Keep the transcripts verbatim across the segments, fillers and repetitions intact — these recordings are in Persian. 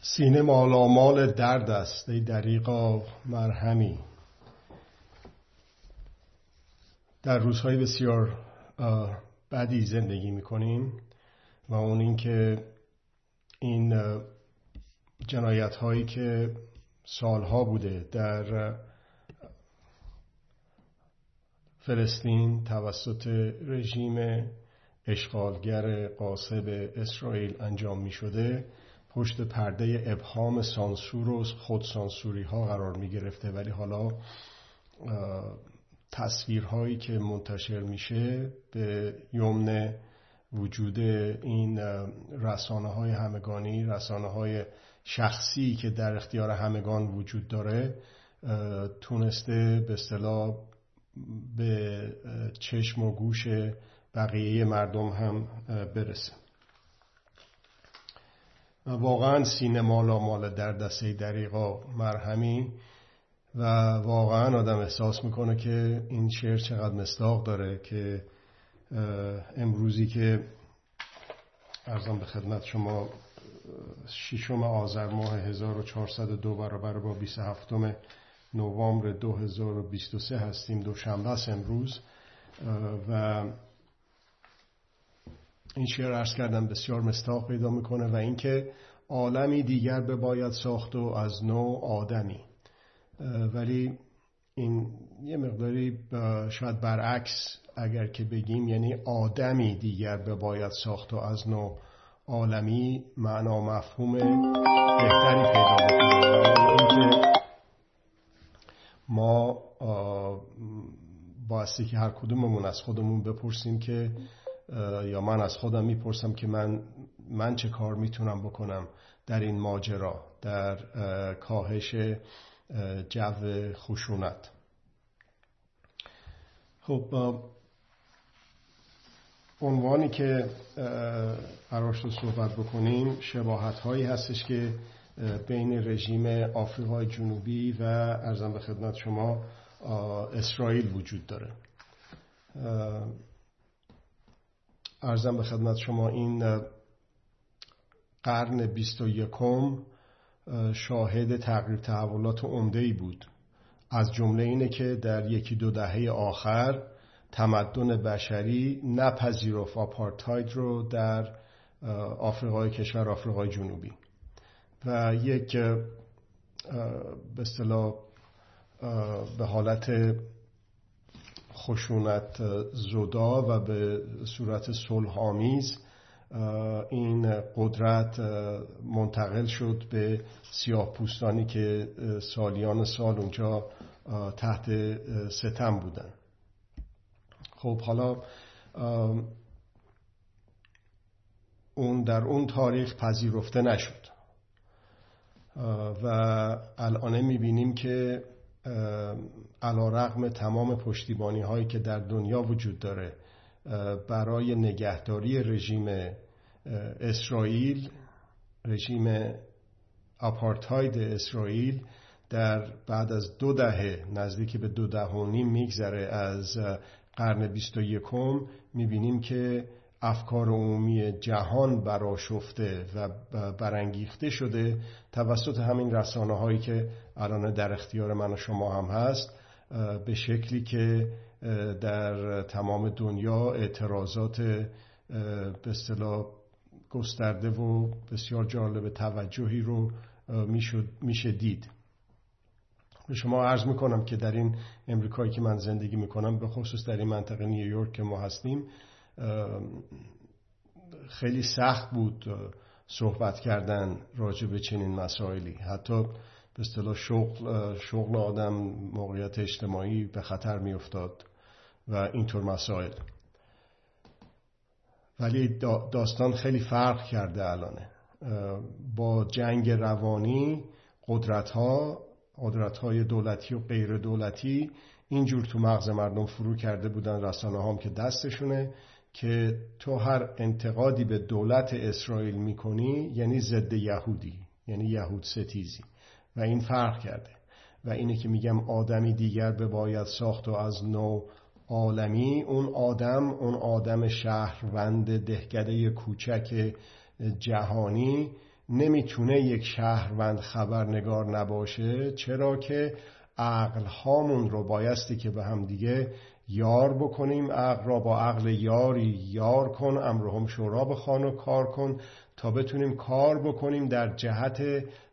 سینه مالامال درد است ای دریغا مرهمی. در روزهای بسیار بدی زندگی میکنیم و اون این که این جنایت هایی که سالها بوده در فلسطین توسط رژیم اشغالگر غاصب اسرائیل انجام می شده پشت پرده ابهام سانسور و خودسانسوری ها قرار می گرفته، ولی حالا تصویرهایی که منتشر میشه به یمن وجود این رسانه های همگانی، رسانه های شخصی که در اختیار همگان وجود داره، تونسته به اصطلاح به چشم و گوش بقیه مردم هم برسه. واقعا سینه مالا مال در دسته دریغا مرهمی و واقعا آدم احساس میکنه که این شعر چقدر مصداق داره که امروزی که عرضم به خدمت شما ششم آذر ماه هزار و چهارصد و دو برابر با بیست و هفتم نوامبر دو هزار و بیست و سه هستیم، دوشنبه است امروز و این شعر عرض کردم بسیار مصداق پیدا میکنه و اینکه عالمی دیگر به باید ساخت و از نو آدمی، ولی این یه مقداری شاید برعکس اگر که بگیم، یعنی آدمی دیگر به باید ساخت و از نو عالمی معنا مفهوم بهتری پیدا می‌کنه. ما باستی که هر کدوممون از خودمون بپرسیم که، یا من از خودم میپرسم که من من چه کار میتونم بکنم در این ماجرا، در کاهش جو خشونت. خب عنوانی که قرار شد صحبت بکنیم شباهت هایی هستش که بین رژیم آفریقای جنوبی و عرضم به خدمت شما اسرائیل وجود داره. عرضم به خدمت شما این قرن بیست و یکم شاهد تقریب تحولات عمده‌ای بود، از جمله اینه که در یکی دو دهه آخر تمدن بشری نپذیرفت آپارتاید رو در آفریقای کشور آفریقای جنوبی و یک به اصطلاح به حالت خشونت زدا و به صورت صلح آمیز این قدرت منتقل شد به سیاه‌پوستانی که سالیان سال اونجا تحت ستم بودن. خب حالا اون در اون تاریخ پذیرفته نشد و الان میبینیم که علی‌رغم تمام پشتیبانی هایی که در دنیا وجود داره برای نگهداری رژیم اسرائیل، رژیم آپارتاید اسرائیل در بعد از دو دهه، نزدیک به دو دهه و نیم میگذره از قرن بیست و یکم، میبینیم که افکار عمومی جهان برآشفته و برانگیخته شده توسط همین رسانه هایی که الان در اختیار من و شما هم هست، به شکلی که در تمام دنیا اعتراضات به اصطلاح گسترده و بسیار جالب توجهی رو میشه دید. به شما عرض میکنم که در این امریکایی که من زندگی میکنم، به خصوص در این منطقه نیویورک که ما هستیم، خیلی سخت بود صحبت کردن راجع به چنین مسائلی. حتی به اصطلاح شغل شغل آدم، موقعیت اجتماعی به خطر می افتاد و اینطور مسائل. ولی داستان خیلی فرق کرده الانه. با جنگ روانی قدرت ها قدرت های دولتی و غیر دولتی اینجور تو مغز مردم فرو کرده بودن، رسانه هم که دستشونه، که تو هر انتقادی به دولت اسرائیل میکنی یعنی ضد یهودی، یعنی یهود ستیزی. و این فرق کرده و اینه که میگم آدمی دیگر به باید ساخت و از نو عالمی. اون آدم، اون آدم شهروند دهکده کوچک جهانی نمیتونه یک شهروند خبرنگار نباشه، چرا که عقل هامون رو بایستی که به هم دیگه یار بکنیم، عقل را با عقل یاری یار کن، امرهم شورا بخوان و کار کن، تا بتونیم کار بکنیم در جهت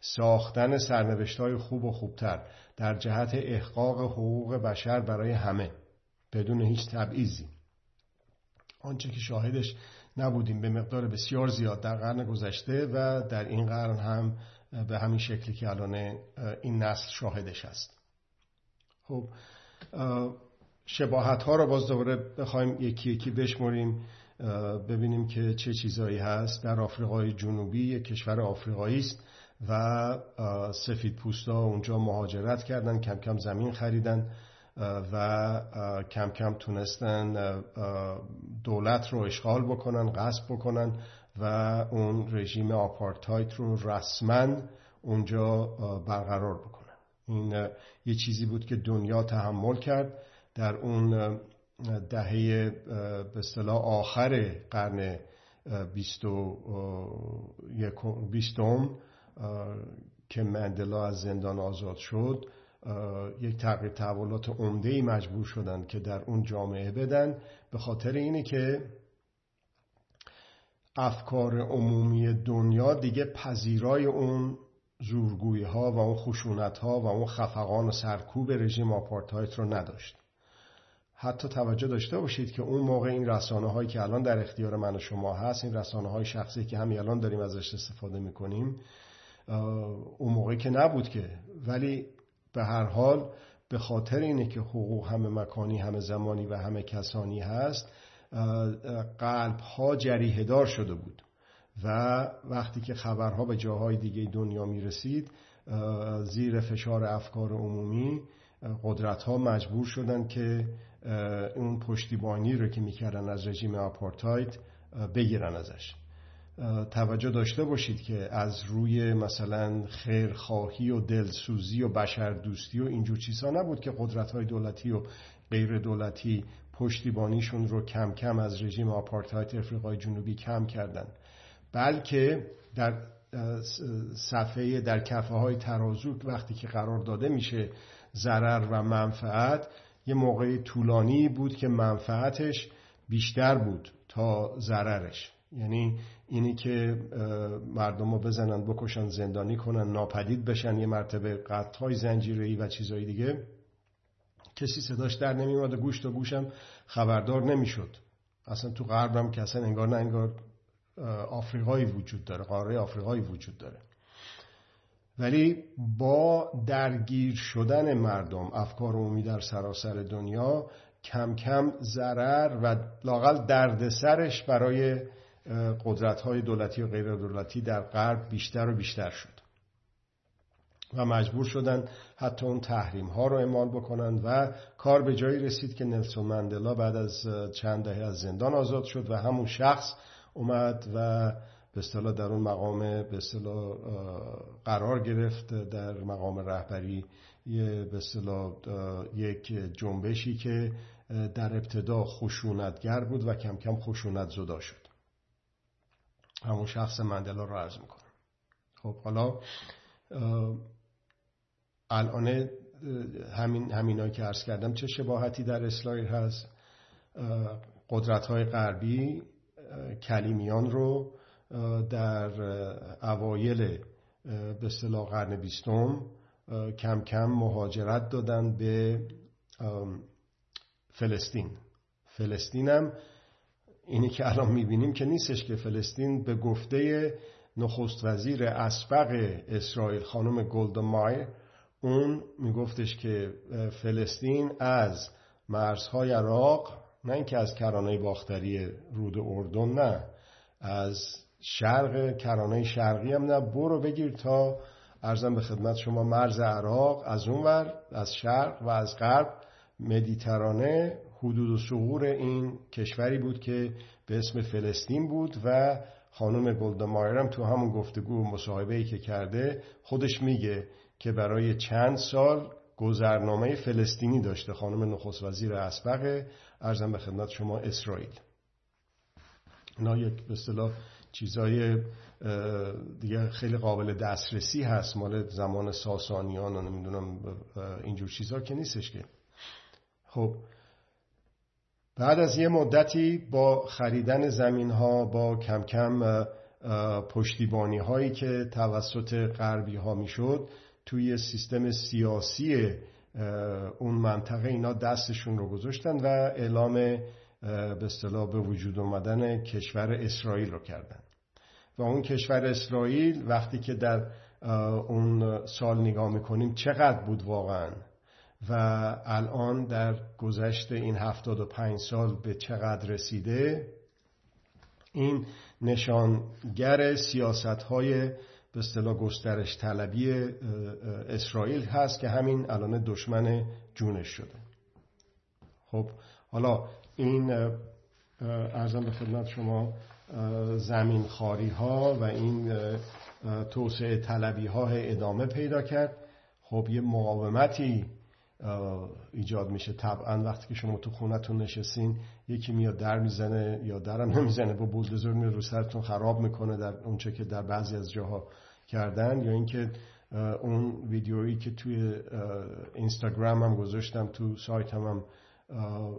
ساختن سرنوشت‌های خوب و خوبتر، در جهت احقاق حقوق بشر برای همه بدون هیچ تبعیضی. آنچه که شاهدش نبودیم به مقدار بسیار زیاد در قرن گذشته و در این قرن هم به همین شکلی که الان این نسل شاهدش است. خب شباهت ها رو باز دوباره بخوایم یکی یکی بشمریم، ببینیم که چه چیزایی هست. در آفریقای جنوبی یک کشور آفریقایی است و سفید پوستا اونجا مهاجرت کردن، کم کم زمین خریدن و کم کم تونستن دولت رو اشغال بکنن، غصب بکنن و اون رژیم آپارتاید رو رسما اونجا برقرار بکنن. این یه چیزی بود که دنیا تحمل کرد در اون دهه به اصطلاح آخر قرن بیستم که مندلا از زندان آزاد شد. یک تغییر تحولات عمده‌ای مجبور شدن که در اون جامعه بدن، به خاطر اینه که افکار عمومی دنیا دیگه پذیرای اون زورگویی ها و اون خشونت ها و اون خفقان و سرکوب رژیم آپارتاید رو نداشت. حتی توجه داشته باشید که اون موقع این رسانه هایی که الان در اختیار من و شما هست، این رسانه های شخصی که همین الان داریم ازش استفاده میکنیم، اون موقع که نبود که، ولی به هر حال به خاطر اینه که حقوق همه مکانی، همه زمانی و همه کسانی هست، قلب ها جریحه دار شده بود و وقتی که خبرها به جاهای دیگه دنیا می رسید، زیر فشار افکار عمومی قدرت ها مجبور شدن که اون پشتیبانی رو که می کردن از رژیم آپارتاید بگیرن ازش. توجه داشته باشید که از روی مثلا خیرخواهی و دلسوزی و بشردوستی و اینجور چیزا نبود که قدرت‌های دولتی و غیر دولتی پشتیبانیشون رو کم کم از رژیم آپارتاید افریقای جنوبی کم کردن، بلکه در صفحه در کفه‌های ترازو وقتی که قرار داده میشه ضرر و منفعت، یه موقع طولانی بود که منفعتش بیشتر بود تا ضررش. یعنی اینی که مردم رو بزنن، بکشن، زندانی کنن، ناپدید بشن، یه مرتبه قطع‌های زنجیره‌ای و چیزهای دیگه، کسی صداش در نمی‌اومد و گوش تا گوشم خبردار نمی‌شد. اصلا تو غرب هم که اصلا انگار نه انگار آفریقایی وجود داره، قاره آفریقایی وجود داره، ولی با درگیر شدن مردم، افکار عمومی در سراسر دنیا، کم کم ضرر و لااقل دردسرش برای قدرت‌های دولتی و غیر دولتی در غرب بیشتر و بیشتر شد و مجبور شدن حتی اون تحریم‌ها رو اعمال بکنن و کار به جایی رسید که نلسون مندلا بعد از چند دهه از زندان آزاد شد و همون شخص اومد و به اصطلاح در اون مقام به اصطلاح قرار گرفت، در مقام رهبری به اصطلاح یک جنبشی که در ابتدا خشونتگر بود و کم کم خشونت زدا شد. همون شخص مندلا رو عرض میکنم. خب حالا الان همین همینایی که عرض کردم چه شباهتی در اسرائیل هست. قدرت‌های غربی کلیمیان رو در اوایل به اصطلاح قرن بیستم کم کم مهاجرت دادن به فلسطین. فلسطین هم اینی که الان میبینیم که نیستش، که فلسطین به گفته نخست وزیر اسبق اسرائیل خانم گولدا مایر، اون میگفتش که فلسطین از مرزهای عراق، نه اینکه از کرانه باختری رود اردن، نه از شرق کرانه شرقی هم نه، برو بگیر تا عرضم به خدمت شما مرز عراق، از اونور از شرق و از غرب مدیترانه حدود و ثغور این کشوری بود که به اسم فلسطین بود. و خانم گولدا مایر هم تو همون گفتگو مصاحبه‌ای که کرده خودش میگه که برای چند سال گذرنامه فلسطینی داشته خانم نخست وزیر اسبق ارزم به خدمت شما اسرائیل. اینا یک به اصطلاح چیزای دیگه خیلی قابل دسترسی هست، مال زمان ساسانیان و نمیدونم اینجور چیزا که نیستش که. خب بعد از یه مدتی با خریدن زمین ها، با کم کم پشتیبانی هایی که توسط غربی ها می شد، توی سیستم سیاسی اون منطقه اینا دستشون رو گذاشتن و اعلام به اصطلاح به وجود اومدن کشور اسرائیل رو کردن. و اون کشور اسرائیل وقتی که در اون سال نگاه میکنیم چقدر بود واقعا و الان در گذشت این هفتاد و پنج سال به چقدر رسیده، این نشانگر سیاست‌های به اصطلاح گسترش طلبی اسرائیل هست که همین الان دشمن جونش شده. خب حالا این عرضم به خدمت شما زمین خواری ها و این توسعه طلبی ها ادامه پیدا کرد. خب یه مقاومتی ایجاد میشه طبعا. وقتی که شما تو خونتون نشستین یکی میاد در میزنه یا درم نمیزنه، با بولدوزر میاد رو سرتون خراب میکنه در اونچه که در بعضی از جاها کردن، یا اینکه اون ویدیویی که توی اینستاگرام هم گذاشتم، تو سایتم هم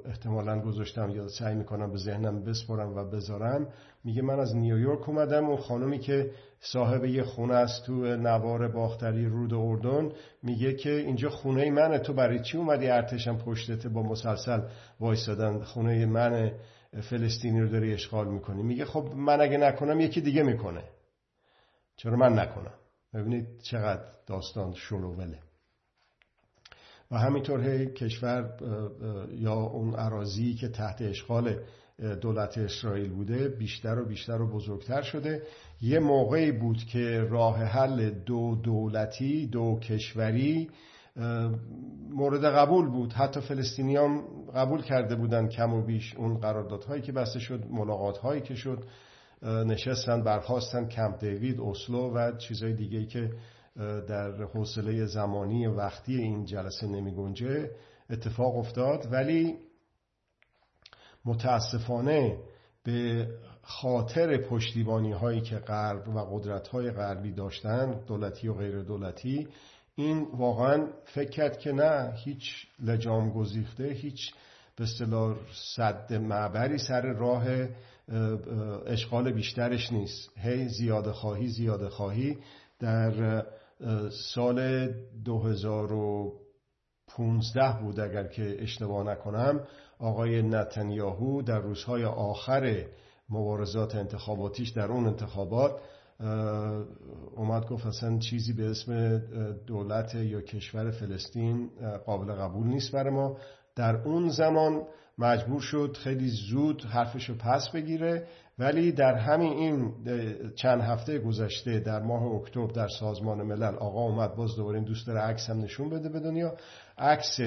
احتمالاً گذاشتم یا سعی میکنم به ذهنم بسپرم و بذارم، میگه من از نیویورک اومدم. اون خانومی که صاحب یه خونه است تو نوار باختری رود اردن میگه که اینجا خونه منه، تو برای چی اومدی؟ ارتشم پشتته با مسلسل وایسادن، خونه من فلسطینی رو داری اشغال میکنی. میگه خب من اگه نکنم یکی دیگه میکنه، چرا من نکنم؟ ببینید چقدر داستان شلووله. و همینطور کشور یا اون اراضی که تحت اشغال دولت اسرائیل بوده بیشتر و بیشتر و بزرگتر شده. یه موقعی بود که راه حل دو دولتی دو کشوری مورد قبول بود، حتی فلسطینی هم قبول کرده بودن کم و بیش. اون قراردادهایی که بسته شد، ملاقاتهایی که شد، نشستن برخاستن، کمپ دیوید، اسلو و چیزهای دیگه‌ای که در حوصله زمانی وقتی این جلسه نمی گنجه اتفاق افتاد. ولی متاسفانه به خاطر پشتیبانی هایی که غرب و قدرت های غربی داشتن، دولتی و غیر دولتی، این واقعا فکر کرد که نه، هیچ لجام گزیخته، هیچ به اصطلاح سد معبری سر راه اشغال بیشترش نیست. هی زیاده خواهی زیاده خواهی در سال دو هزار و پانزده بود اگر که اشتباه نکنم، آقای نتانیاهو در روزهای آخر مبارزات انتخاباتیش در اون انتخابات اومد گفت اصلا چیزی به اسم دولت یا کشور فلسطین قابل قبول نیست برای ما. در اون زمان مجبور شد خیلی زود حرفشو پس بگیره. ولی در همین این چند هفته گذشته در ماه اکتبر در سازمان ملل آقا اومد باز دوباره، این دوست داره عکس هم نشون بده به دنیا، عکس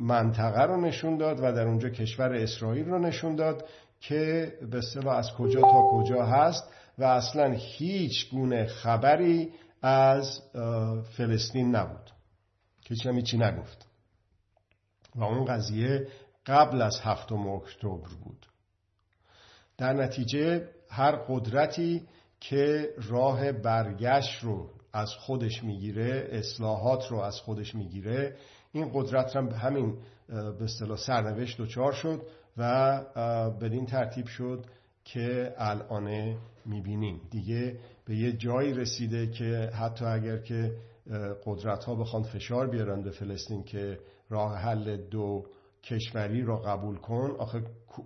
منطقه رو نشون داد و در اونجا کشور اسرائیل رو نشون داد که به اصطلاح از کجا تا کجا هست و اصلا هیچ گونه خبری از فلسطین نبود، هیچ هم چیزی نگفت. و اون قضیه قبل از هفتم اکتبر بود. در نتیجه هر قدرتی که راه برگشت رو از خودش میگیره، اصلاحات رو از خودش میگیره، این قدرت هم همین به اصطلاح سرنوشت دچار شد و بدین ترتیب شد که الان میبینیم دیگه به یه جایی رسیده که حتی اگر که قدرت ها بخوان فشار بیارن به فلسطین که راه حل دو کشوری را قبول کن، آخه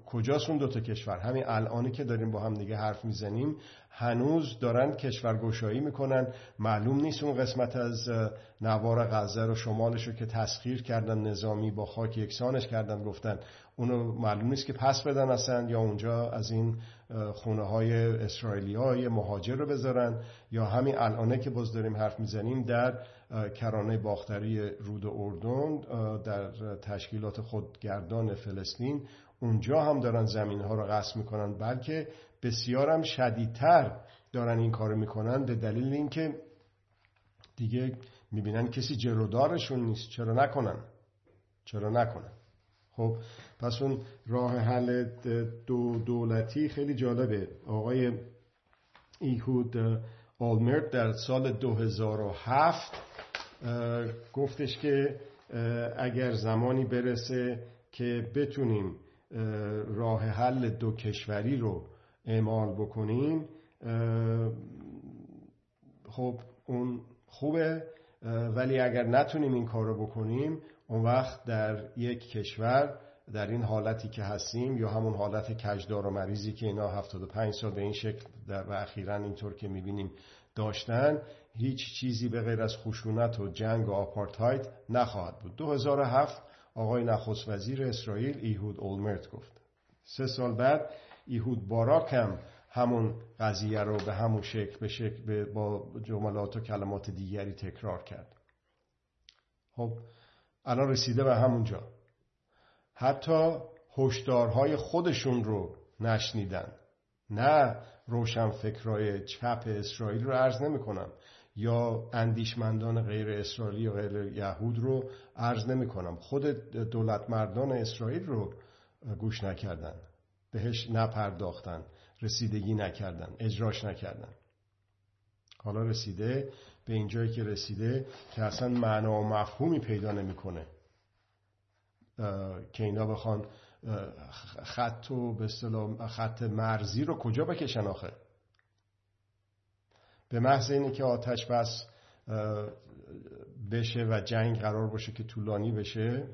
کجاست اون دوتا کشور؟ همین الانی که داریم با هم دیگه حرف میزنیم هنوز دارن کشورگشایی میکنن. معلوم نیست اون قسمت از نوار غزه رو، شمالش رو که تسخیر کردن نظامی با خاک یکسانش کردن، گفتن اونو معلوم نیست که پس بدن اصلا، یا اونجا از این خونه های اسرائیلی های مهاجر رو بذارن، یا همین الانه که باز داریم حرف میزنیم در کرانه باختری رود اردن در تشکیلات خودگردان فلسطین اونجا هم دارن زمین ها رو غصب میکنن. بلکه بسیار هم شدیدتر دارن این کارو میکنن به دلیل اینکه دیگه میبینن کسی جلودارشون نیست. چرا نکنن؟ چرا نکنن؟ خب پس اون راه حل دو دولتی خیلی جالبه. آقای ایهود اولمرت در سال دو هزار و هفت گفتش که اگر زمانی برسه که بتونیم راه حل دو کشوری رو اعمال بکنیم، خب اون خوبه، ولی اگر نتونیم این کار رو بکنیم اون وقت در یک کشور در این حالتی که هستیم یا همون حالت کجدار و مریضی که اینا هفتاد و پنج سال به این شکل در و اخیراً اینطور که میبینیم داشتن، هیچ چیزی به غیر از خشونت و جنگ و آپارتاید نخواهد بود. دو هزار و هفت آقای نخست وزیر اسرائیل ایهود اولمرت گفت. سه سال بعد ایهود باراک هم همون قضیه رو به همون شکل به شکل با جملات و کلمات دیگری تکرار کرد. خب الان رسیده به همونجا. حتی هشدارهای خودشون رو نشنیدن. نه روشنفکرای چپ اسرائیل رو عرض نمی‌کنم یا اندیشمندان غیر اسرائیلی و غیر یهود رو عرض نمی‌کنم، خود دولت مردان اسرائیل رو گوش نکردن، بهش نپرداختن، رسیدگی نکردن، اجراش نکردن. حالا رسیده به اینجایی که رسیده که اصلا معنا و مفهومی پیدا نمی‌کنه که اینا بخوان خط و به اصطلاح خط مرزی رو کجا بکشن آخه؟ به محض اینه که آتش بس بشه و جنگ قرار باشه که طولانی بشه،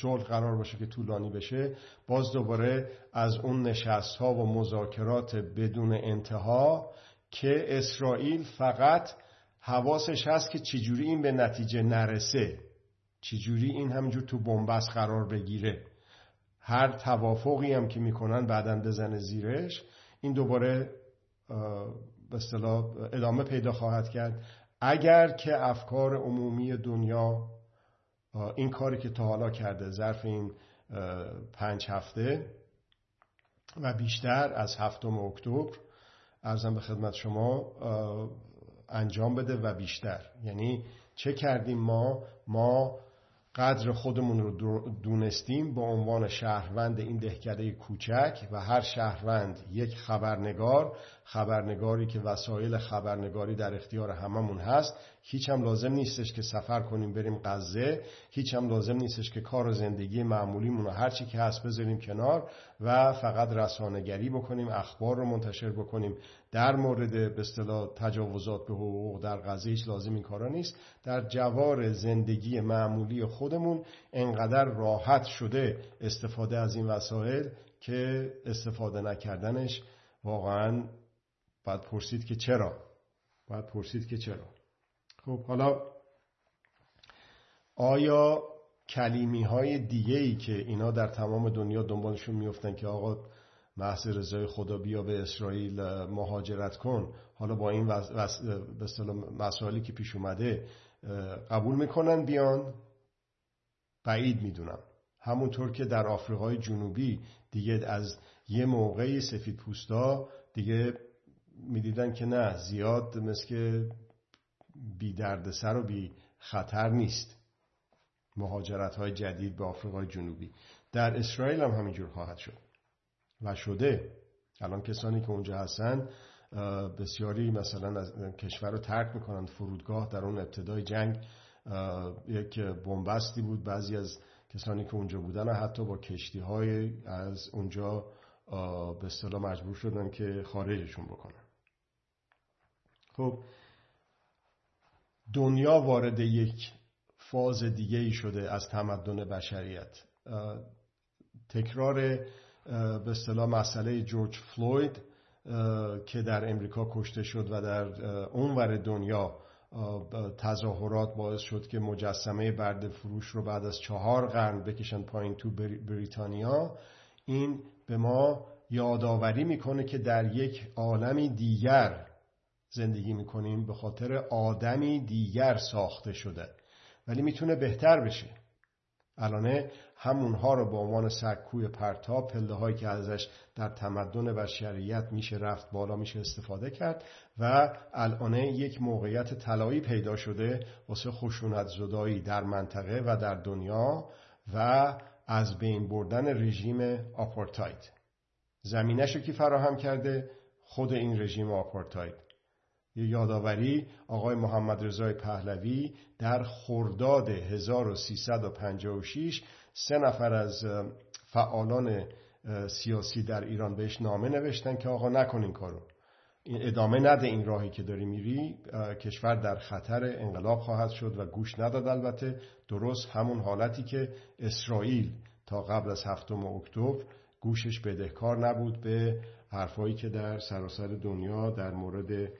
صلح قرار باشه که طولانی بشه، باز دوباره از اون نشست‌ها و مذاکرات بدون انتها که اسرائیل فقط حواسش هست که چجوری این به نتیجه نرسه، چجوری این همینجور تو بنبست قرار بگیره، هر توافقی هم که میکنن بعدن بزنه زیرش، این دوباره به اصطلاح ادامه پیدا خواهد کرد اگر که افکار عمومی دنیا این کاری که تا حالا کرده ظرف این پنج هفته و بیشتر از هفتم اکتبر عرضم به خدمت شما انجام بده و بیشتر. یعنی چه کردیم ما؟ ما قدر خودمون رو دونستیم به عنوان شهروند این دهکده کوچک و هر شهروند یک خبرنگار، خبرنگاری که وسایل خبرنگاری در اختیار هممون هست. هیچ هم لازم نیستش که سفر کنیم بریم غزه، هیچ هم لازم نیستش که کار و زندگی معمولیمون و هر چی که هست بذاریم کنار و فقط رسانه‌گری بکنیم، اخبار رو منتشر بکنیم. در مورد به اصطلاح تجاوزات به حقوق در غزه هیچ لازم این کارا نیست. در جوار زندگی معمولی خودمون انقدر راحت شده استفاده از این وسایل که استفاده نکردنش واقعاً باید پرسید که چرا؟ باید پرسید که چرا؟ خب حالا آیا کلیمی های دیگه‌ای که اینا در تمام دنیا دنبالشون میفتن که آقا محض رضای خدا بیا به اسرائیل مهاجرت کن، حالا با این وز... وز... به اصطلاح مسائلی که پیش اومده قبول میکنن بیان؟ بعید میدونم. همونطور که در آفریقای جنوبی دیگه از یه موقعی سفیدپوستا دیگه میدیدن که نه، زیاد مثل که بی دردسر و بی خطر نیست مهاجرت های جدید به آفریقای جنوبی. در اسرائیل هم همینجور خواهد شد و شده. الان کسانی که اونجا هستن بسیاری مثلا از کشور رو ترک میکنن. فرودگاه در اون ابتدای جنگ یک بنبستی بود. بعضی از کسانی که اونجا بودن حتی با کشتی های از اونجا به اصطلاح مجبور شدن که خارجشون بکنن. خب دنیا وارد یک فاز دیگه ای شده از تمدن بشریت. تکرار به اصطلاح مسئله جورج فلوید که در امریکا کشته شد و در اونور دنیا تظاهرات باعث شد که مجسمه برده فروش رو بعد از چهار قرن بکشن پایین تو بریتانیا، این به ما یادآوری میکنه که در یک عالمی دیگر زندگی میکنیم به خاطر آدمی دیگر ساخته شده، ولی میتونه بهتر بشه. الانه همونها رو به عنوان سکوی پرتاب، پله هایی که ازش در تمدن بشریت میشه رفت بالا، میشه استفاده کرد و الانه یک موقعیت طلایی پیدا شده واسه خشونت زدایی در منطقه و در دنیا و از بین بردن رژیم آپارتاید. زمینه‌شو کی فراهم کرده؟ خود این رژیم آپارتاید. یه یادآوری، آقای محمد رضا پهلوی در خرداد هزار و سیصد و پنجاه و شش سه نفر از فعالان سیاسی در ایران بهش نامه نوشتن که آقا نکن این کارو، ادامه نده این راهی که داری میری، کشور در خطر انقلاب خواهد شد و گوش نداد. البته درست همون حالتی که اسرائیل تا قبل از هفتم اکتبر گوشش بدهکار نبود به حرفایی که در سراسر دنیا در مورد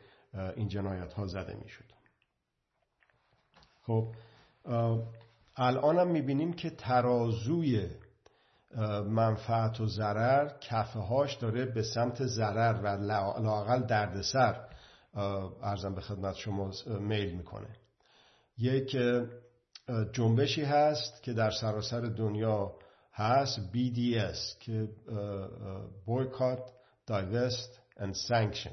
این جنایت ها زده میشد. خب الان هم میبینیم که ترازوی منفعت و ضرر کفه هاش داره به سمت ضرر و لااقل دردسر عرضم به خدمت شما میل میکنه. یک جنبشی هست که در سراسر دنیا هست، بی دی اس، که Boycott, Divest and Sanction،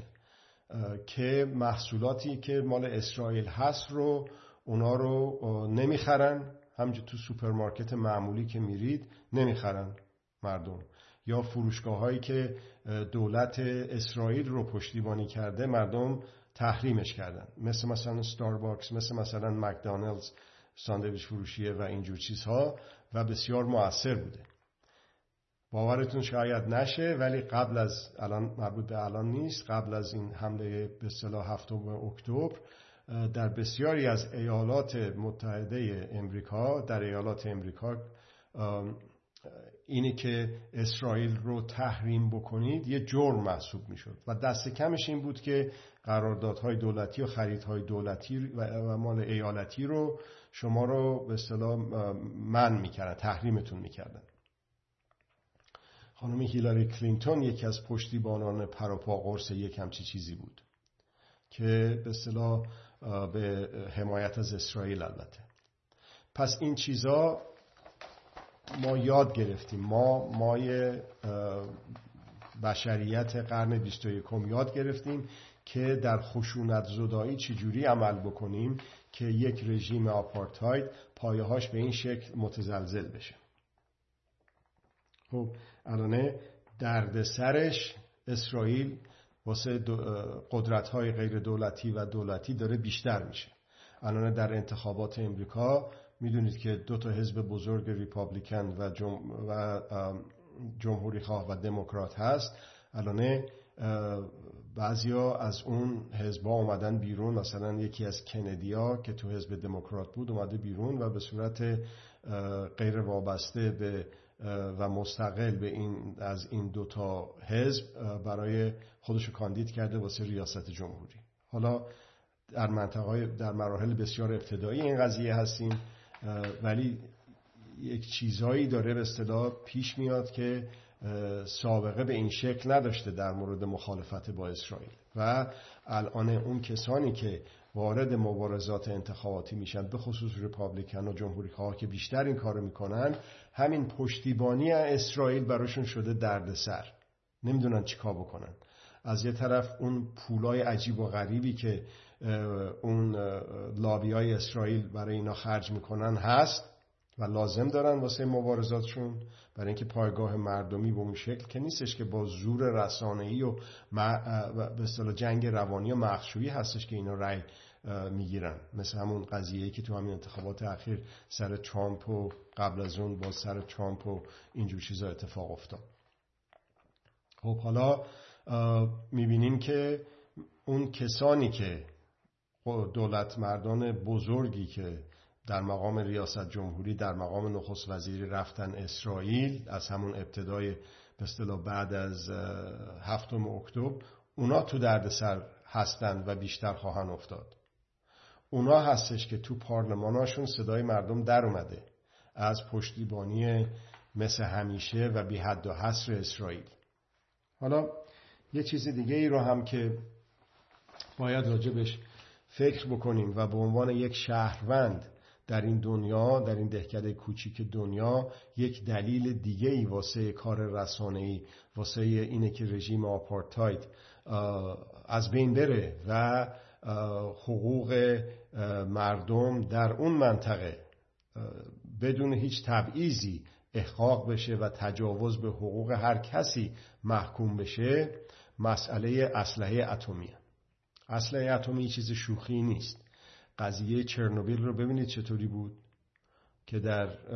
که محصولاتی که مال اسرائیل هست رو اونا رو نمیخرن، همجور تو سوپرمارکت معمولی که میرید نمیخرن مردم، یا فروشگاه هایی که دولت اسرائیل رو پشتیبانی کرده مردم تحریمش کردن، مثل مثلا ستارباکس، مثل مثلا مکدونالدز ساندویچ فروشیه و اینجور چیزها، و بسیار مؤثر بوده. باورتون شاید نشه ولی قبل از الان، مربوط به الان نیست، قبل از این حمله به اصطلاح هفتم اکتبر در بسیاری از ایالات متحده امریکا، در ایالات امریکا اینی که اسرائیل رو تحریم بکنید یه جرم محسوب میشد و دست کمش این بود که قراردادهای دولتی و خریدهای دولتی و مال ایالتی رو شما رو به اصطلاح منع میکردن، تحریمتون میکردن. خانم هیلاری کلینتون یکی از پشتیبانان پروپا قرص یک همچی چیزی بود که به اصطلاح به حمایت از اسرائیل. البته پس این چیزا ما یاد گرفتیم، ما مای بشریت قرن بیست و یکم یاد گرفتیم که در خشونت زدایی چجوری عمل بکنیم که یک رژیم آپارتاید پایه‌هاش به این شکل متزلزل بشه. خب الانه دردسرش اسرائیل واسه قدرت‌های غیر دولتی و دولتی داره بیشتر میشه. الان در انتخابات امریکا میدونید که دو تا حزب بزرگ ریپابلیکن و جم... و جمهوری خواه و دموکرات هست. الان بعضیا از اون حزب‌ها اومدن بیرون، مثلا یکی از کندیا که تو حزب دموکرات بود اومده بیرون و به صورت غیر وابسته به و مستقل به این از این دوتا حزب برای خودشو کاندید کرده واسه ریاست جمهوری. حالا در منطقه‌های در مراحل بسیار ابتدایی این قضیه هستیم ولی یک چیزایی داره به اصطلاح پیش میاد که سابقه به این شکل نداشته در مورد مخالفت با اسرائیل. و الان اون کسانی که وارد مبارزات انتخاباتی میشن، به خصوص ریپابلیکن و جمهوری‌خواه که بیشتر این کارو میکنن، همین پشتیبانی اسرائیل براشون شده دردسر، نمیدونن چیکار بکنن. از یه طرف اون پولای عجیب و غریبی که اون لابیای اسرائیل برای اینا خرج میکنن هست و لازم دارن واسه مبارزاتشون، برای اینکه پایگاه مردمی به اون شکل که نیستش که با زور رسانه‌ای و به اصطلاح جنگ روانی و مخشویی هستش که اینا رأی میگیرن، مثل همون قضیه‌ای که تو همین انتخابات اخیر سر ترامپ و قبل از اون با سر ترامپ و اینجور چیزا اتفاق افتاد. خب حالا میبینیم که اون کسانی که دولت مردان بزرگی که در مقام ریاست جمهوری، در مقام نخست وزیری رفتن اسرائیل از همون ابتدای به اصطلاح بعد از هفتم اکتبر، اونا تو دردسر هستن و بیشتر خواهن افتاد. اونا هستش که تو پارلماناشون صدای مردم در اومده از پشتیبانی مثل همیشه و بی حد و حصر اسرائیل. حالا یه چیز دیگه ای رو هم که باید راجبش فکر بکنیم و به عنوان یک شهروند در این دنیا، در این دهکده کوچیک دنیا، یک دلیل دیگه ای واسه کار رسانه‌ای، واسه اینه که رژیم آپارتاید از بین بره و حقوق مردم در اون منطقه بدون هیچ تبعیضی احقاق بشه و تجاوز به حقوق هر کسی محکوم بشه مسئله اسلحه اتمیه. اسلحه اتمی چیز شوخی نیست. قضیه چرنوبیل رو ببینید چطوری بود که در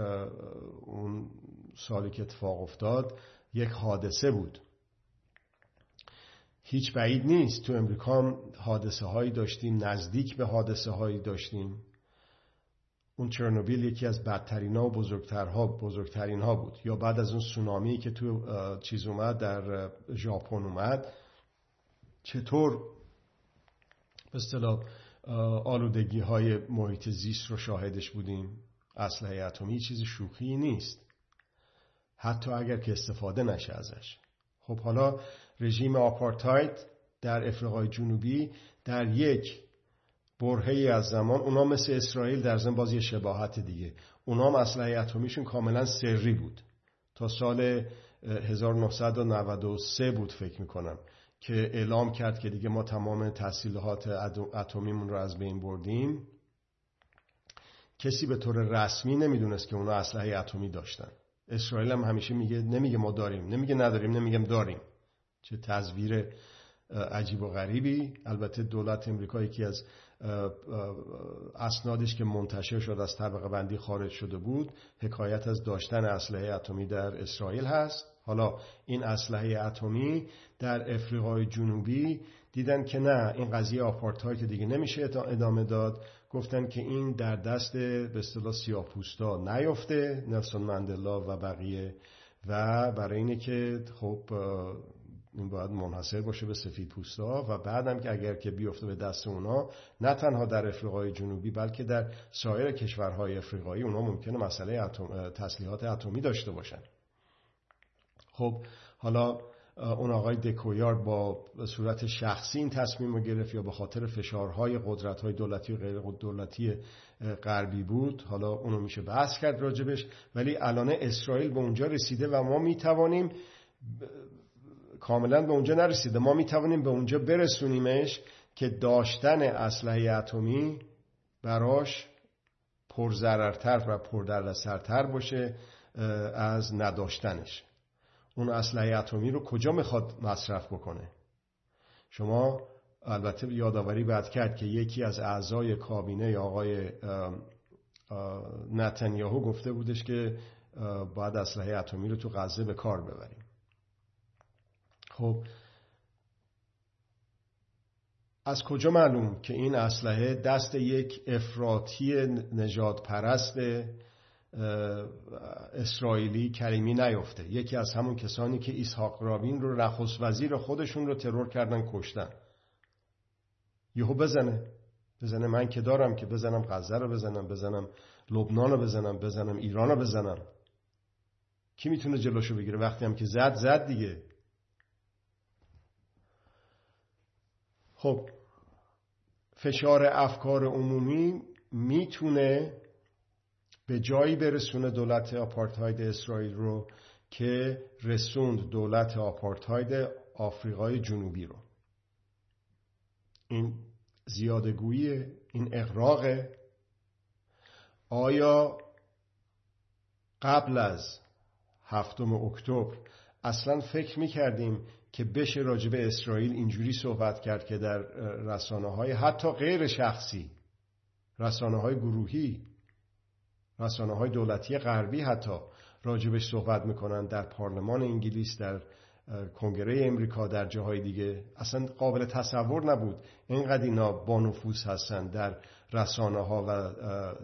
اون سالی که اتفاق افتاد یک حادثه بود. هیچ بعید نیست تو امریکا هم حادثه هایی داشتیم، نزدیک به حادثه هایی داشتیم. اون چرنوبیل یکی از بدترین ها و بزرگترها بزرگترین ها بود. یا بعد از اون سونامی که تو چیز اومد، در ژاپن اومد، چطور به اصطلاح آلودگی های محیط زیست رو شاهدش بودیم. اسلحه اتمی چیز شوخی نیست، حتی اگر که استفاده نشه ازش. خب حالا رژیم آپارتاید در افریقای جنوبی در یک برهه‌ای از زمان، اونا مثل اسرائیل در ضمن باز یه شباهت دیگه، اونا هم اسلحه اتمیشون کاملا سری بود. تا سال هزار و نهصد و نود و سه بود فکر میکنم که اعلام کرد که دیگه ما تمام تسلیحات اتمیمون رو از بین بردیم. کسی به طور رسمی نمیدونست که اونا اسلحه اتمی داشتن. اسرائیل هم همیشه میگه، نمیگه ما داریم، نمیگه نداریم، نمیگم داریم. چه تزویر عجیب و غریبی. البته دولت امریکا یکی از اسنادش که منتشر شد از طبقه بندی خارج شده بود، حکایت از داشتن اسلحه اتمی در اسرائیل هست. حالا این اسلحه اتمی در افریقای جنوبی دیدن که نه، این قضیه آپارتاید دیگه نمیشه ادامه داد، گفتن که این در دست به اصطلاح سیاه‌پوستا نیفته، نلسون ماندلا و بقیه، و برای اینه که خب این باید منحصر باشه به سفیدپوستا و بعدم که اگر که بیفته به دست اونا، نه تنها در افریقای جنوبی بلکه در سایر کشورهای افریقایی اونا ممکنه مسئله اتم... تسلیحات اتمی داشته باشن. خب حالا اون آقای دکویار با صورت شخصی این تصمیم رو گرفت یا به خاطر فشارهای قدرت‌های دولتی و غیر دولتی غربی بود، حالا اونو میشه بحث کرد راجبش، ولی الان اسرائیل به اونجا رسیده و ما میتوانیم ب... کاملا به اونجا نرسیده، ما میتوانیم به اونجا برسونیمش که داشتن اسلحه اتمی براش پرضررتر و پردردسرتر باشه از نداشتنش. اون اسلحه اتمی رو کجا میخواد مصرف بکنه؟ شما البته یادآوری باید کرد که یکی از اعضای کابینه آقای نتانیاهو گفته بودش که باید اسلحه اتمی رو تو غزه به کار ببریم. خب از کجا معلوم که این اسلحه دست یک افراطی نژادپرست اسرائیلی کریمی نیفته، یکی از همون کسانی که اسحاق رابین رو، نخست وزیر خودشون رو، ترور کردن، کشتن. یهو بزنه بزنه من که دارم که بزنم، غزه رو بزنم، بزنم لبنان رو بزنم، بزنم ایران رو بزنم. کی میتونه جلوشو بگیره؟ وقتی هم که زد زد دیگه. خب فشار افکار عمومی میتونه به جایی برسونه دولت آپارتاید اسرائیل رو که رسوند دولت آپارتاید آفریقای جنوبی رو. این زیادگوییه، این اغراقه. آیا قبل از هفتم اکتبر اصلا فکر میکردیم که بشه راجب اسرائیل اینجوری صحبت کرد که در رسانه‌های حتی غیر شخصی، رسانه‌های گروهی، رسانه‌های دولتی غربی حتی راجبش صحبت میکنن در پارلمان انگلیس، در کنگره امریکا، در جاهای دیگه؟ اصلا قابل تصور نبود اینقدر اینا با نفوذ هستن در رسانه‌ها و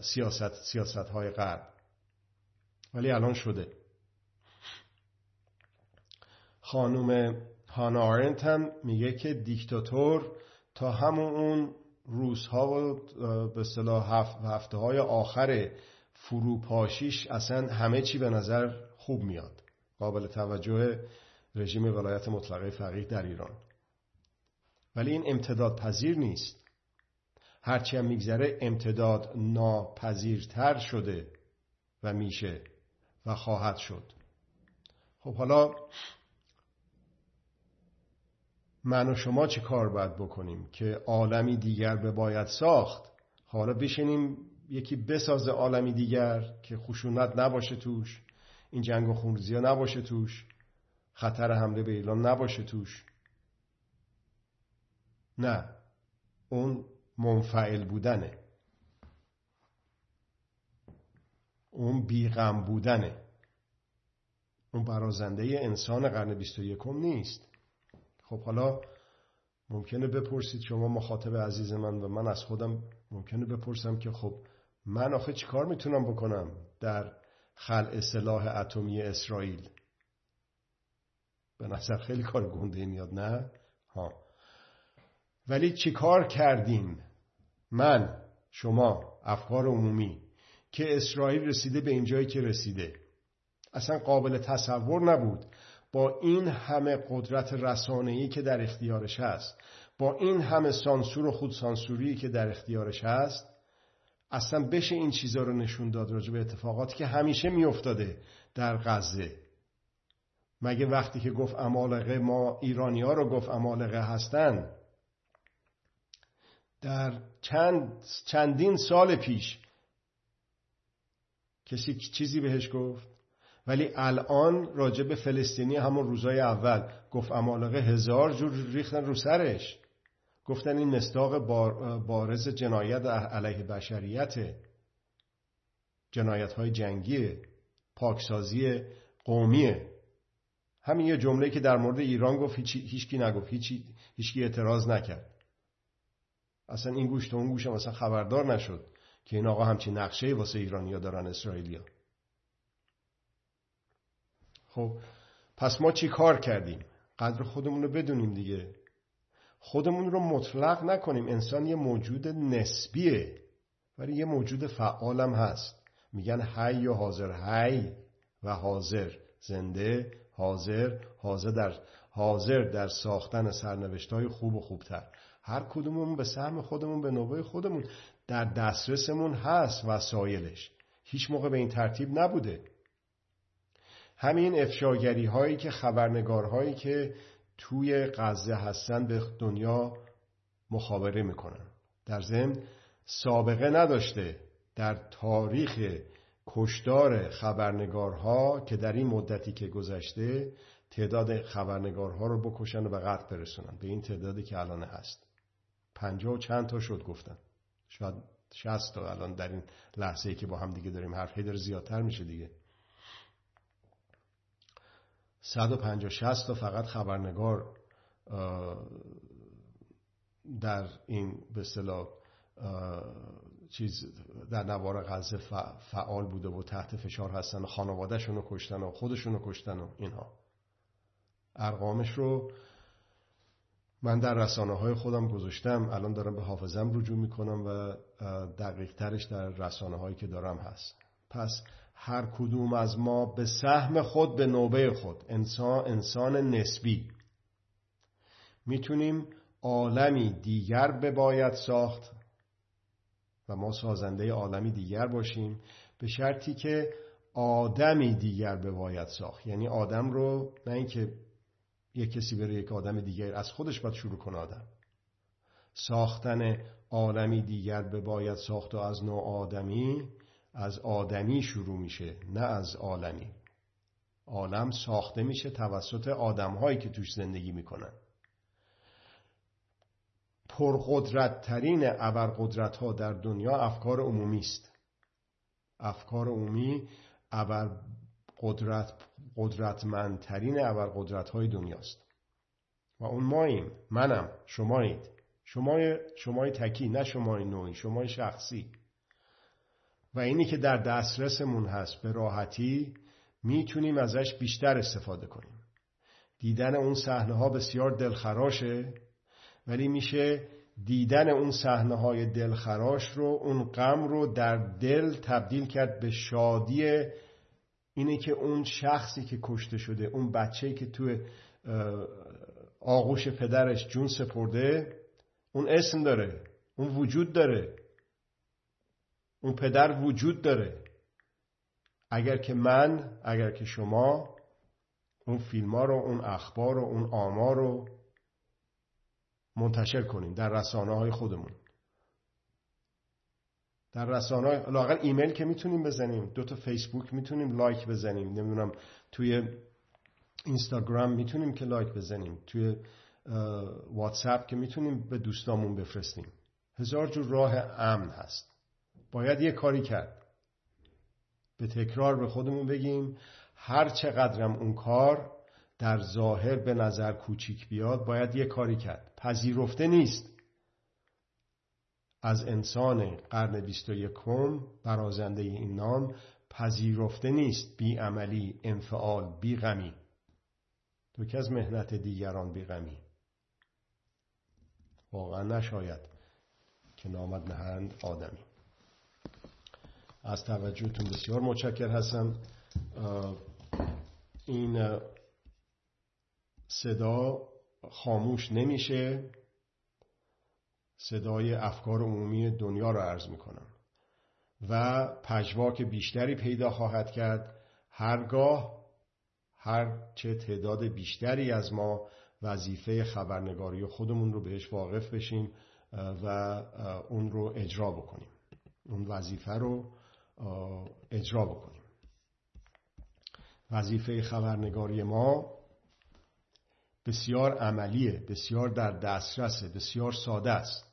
سیاست سیاست‌های غرب، ولی الان شده. خانم هانا آرنت هم میگه که دیکتاتور تا همون اون روزها و به اصطلاح هفته های آخر فروپاشیش اصلا همه چی به نظر خوب میاد. قابل توجه رژیم ولایت مطلقه فقیه در ایران. ولی این امتداد پذیر نیست. هرچی هم میگذره امتداد ناپذیرتر شده و میشه و خواهد شد. خب حالا من و شما چه کار باید بکنیم که عالمی دیگر به باید ساخت؟ حالا بشینیم یکی بسازه عالمی دیگر که خشونت نباشه توش، این جنگ و خونریزی ها نباشه توش، خطر حمله به ایران نباشه توش. نه، اون منفعل بودنه، اون بیغم بودنه، اون برازنده انسان قرن بیست و یکم نیست. خب حالا ممکنه بپرسید شما مخاطب عزیز من و من از خودم ممکنه بپرسم که خب من آخه چی کار میتونم بکنم در خلع سلاح اتمی اسرائیل؟ به نظر خیلی کار گنده‌ای میاد، نه؟ ها. ولی چی کار کردیم من، شما، افکار عمومی که اسرائیل رسیده به اینجایی که رسیده؟ اصلا قابل تصور نبود با این همه قدرت رسانه‌ای که در اختیارش هست، با این همه سانسور و خودسانسوری که در اختیارش هست، اصلا بشه این چیزا رو نشون داد راجع به اتفاقاتی که همیشه میافتاده در غزه. مگه وقتی که گفت عمالقه، ما ایرانی‌ها رو گفت عمالقه هستن؟ در چند چندین سال پیش کسی چیزی بهش گفت؟ ولی الان راجع به فلسطینی همون روزای اول گفت عمالقه، هزار جور ریختن رو سرش، گفتن این مصداق بارز جنایت علیه بشریته، جنایت‌های جنگیه، پاکسازی قومیه. همین یه جمله که در مورد ایران گفت هیچکی نگفت، هیچکی اعتراض نکرد، اصلا این گوش تا اون گوش هم اصلا خبردار نشد که این آقا همچین نقشه‌ای واسه ایرانی‌ها دارن اسرائیلی‌ها. خب پس ما چی کار کردیم؟ قدر خودمون رو بدونیم دیگه، خودمون رو مطلق نکنیم. انسان یه موجود نسبیه ولی یه موجود فعالم هست. میگن حی و حاضر، حی و حاضر، زنده، حاضر، حاضر در حاضر در ساختن سرنوشت‌های خوب و خوبتر. هر کدومون به سهم خودمون به نوبه خودمون در دسترسمون هست وسایلش، هیچ موقع به این ترتیب نبوده. همین افشاگری هایی که خبرنگارهایی که توی غزه هستن به دنیا مخابره میکنن، در ضمن سابقه نداشته در تاریخ کشتار خبرنگارها که در این مدتی که گذشته تعداد خبرنگارها رو بکشن و به قتل برسونن به این تعدادی که الان هست. پنجاه و چند تا شد، گفتن شاید شصت تا الان در این لحظه‌ای که با هم دیگه داریم حرف می‌زنیم، زیادتر میشه دیگه. صد و پنجاه شصت تا فقط خبرنگار در این به اصطلاح چیز در نوار غزه فعال بوده و تحت فشار هستن و خانواده‌شون رو کشتن و خودشون رو کشتن و اینها. ارقامش رو من در رسانه‌های خودم گذاشتم، الان دارم به حافظم رجوع می‌کنم و دقیق‌ترش در رسانه‌هایی که دارم هست. پس هر کدوم از ما به سهم خود به نوبه خود، انسان انسان نسبی، میتونیم عالمی دیگر به باید ساخت و ما سازنده عالمی دیگر باشیم، به شرطی که آدمی دیگر به باید ساخت. یعنی آدم رو، نه اینکه یک کسی بره یک آدم دیگر، از خودش باید شروع کنه آدم. ساختن عالمی دیگر به باید ساخت و از نوع آدمی، از آدمی شروع میشه نه از عالمی. عالم ساخته میشه توسط آدم‌هایی که توش زندگی میکنن. پرقدرت‌ترین ابرقدرت‌ها در دنیا افکار عمومی است. افکار عمومی ابرقدرت قدرتمندترین ابرقدرت‌های دنیاست. و اون ماییم، منم، شمایید. شمای شمای تکی، نه شمای نوعی، شمای شخصی. و اینی که در دسترسمون هست به راحتی میتونیم ازش بیشتر استفاده کنیم. دیدن اون صحنه‌ها بسیار دلخراشه، ولی میشه دیدن اون صحنه‌های دلخراش رو، اون غم رو در دل تبدیل کرد به شادی. اینه که اون شخصی که کشته شده، اون بچه‌ای که توی آغوش پدرش جون سپرده، اون اسم داره، اون وجود داره، اون پدر وجود داره. اگر که من، اگر که شما اون فیلم‌ها رو، اون اخبار رو، اون آمار رو منتشر کنیم در رسانه‌های خودمون، در رسانه‌های لااقل ایمیل که میتونیم بزنیم، دو تا فیسبوک میتونیم لایک بزنیم، نمیدونم توی اینستاگرام میتونیم که لایک بزنیم، توی واتساپ که میتونیم به دوستامون بفرستیم. هزار جور راه امن هست. باید یه کاری کرد، به تکرار به خودمون بگیم هر چقدرم اون کار در ظاهر به نظر کوچیک بیاد باید یه کاری کرد. پذیرفته نیست از انسان قرن بیست و یکم برازنده این نام، پذیرفته نیست بی عملی، انفعال، بی غمی، تو که از مهنت دیگران بی غمی. واقعا نشاید که نامد نهند آدمی. از توجهتون بسیار متشکر هستم. این صدا خاموش نمیشه، صدای افکار عمومی دنیا را عرض میکنم و پژواک بیشتری پیدا خواهد کرد هرگاه هر چه تعداد بیشتری از ما وظیفه خبرنگاری خودمون رو بهش واقف بشیم و اون رو اجرا بکنیم، اون وظیفه رو اجرا بکنیم. وظیفه خبرنگاری ما بسیار عملیه، بسیار در دسترسه، بسیار ساده است.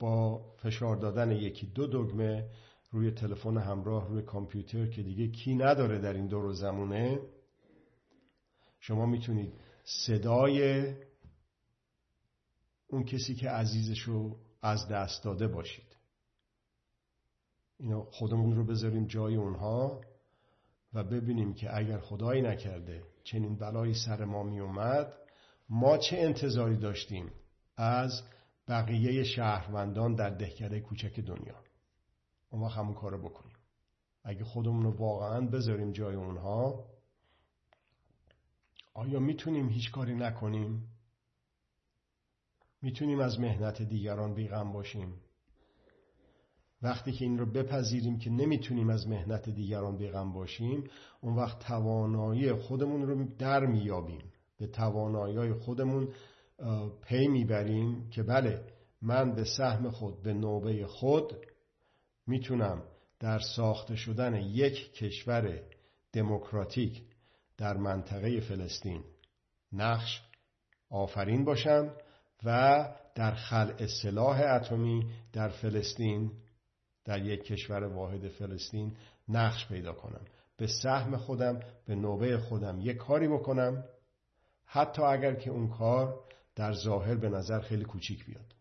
با فشار دادن یکی دو دکمه روی تلفن همراه، روی کامپیوتر که دیگه کی نداره در این دور و زمونه، شما میتونید صدای اون کسی که عزیزشو از دست داده باشید. اینا خودمون رو بذاریم جای اونها و ببینیم که اگر خدایی نکرده چنین بلایی سر ما می اومد، ما چه انتظاری داشتیم از بقیه شهروندان در دهکده کوچک دنیا. ما همون کارو بکنیم. اگه خودمون رو واقعا بذاریم جای اونها، آیا میتونیم هیچ کاری نکنیم؟ میتونیم از مهنت دیگران بی‌غم باشیم؟ وقتی که این رو بپذیریم که نمیتونیم از مهنت دیگران بی‌غم باشیم، اون وقت توانایی خودمون رو در میابیم، به توانایی خودمون پی میبریم که بله، من به سهم خود، به نوبه خود میتونم در ساخته شدن یک کشور دموکراتیک در منطقه فلسطین نقش آفرین باشم و در خلع سلاح اتمی در فلسطین، در یک کشور واحد فلسطین نقش پیدا کنم. به سهم خودم، به نوبه خودم یک کاری بکنم، حتی اگر که اون کار در ظاهر به نظر خیلی کوچیک بیاد.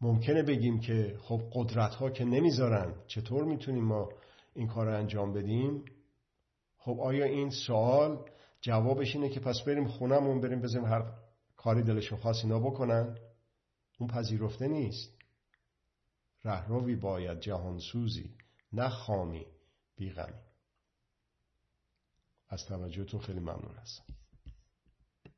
ممکنه بگیم که خب قدرت ها که نمیذارن، چطور میتونیم ما این کار رو انجام بدیم؟ خب آیا این سوال جوابش اینه که پس بریم خونمون، بریم بزنیم هر کاری دلشون خواست اینا بکنن؟ اون پذیرفته نیست. رهروی باید جهانسوزی، نه خامی بی‌غمی. از توجهتون خیلی ممنون هستم.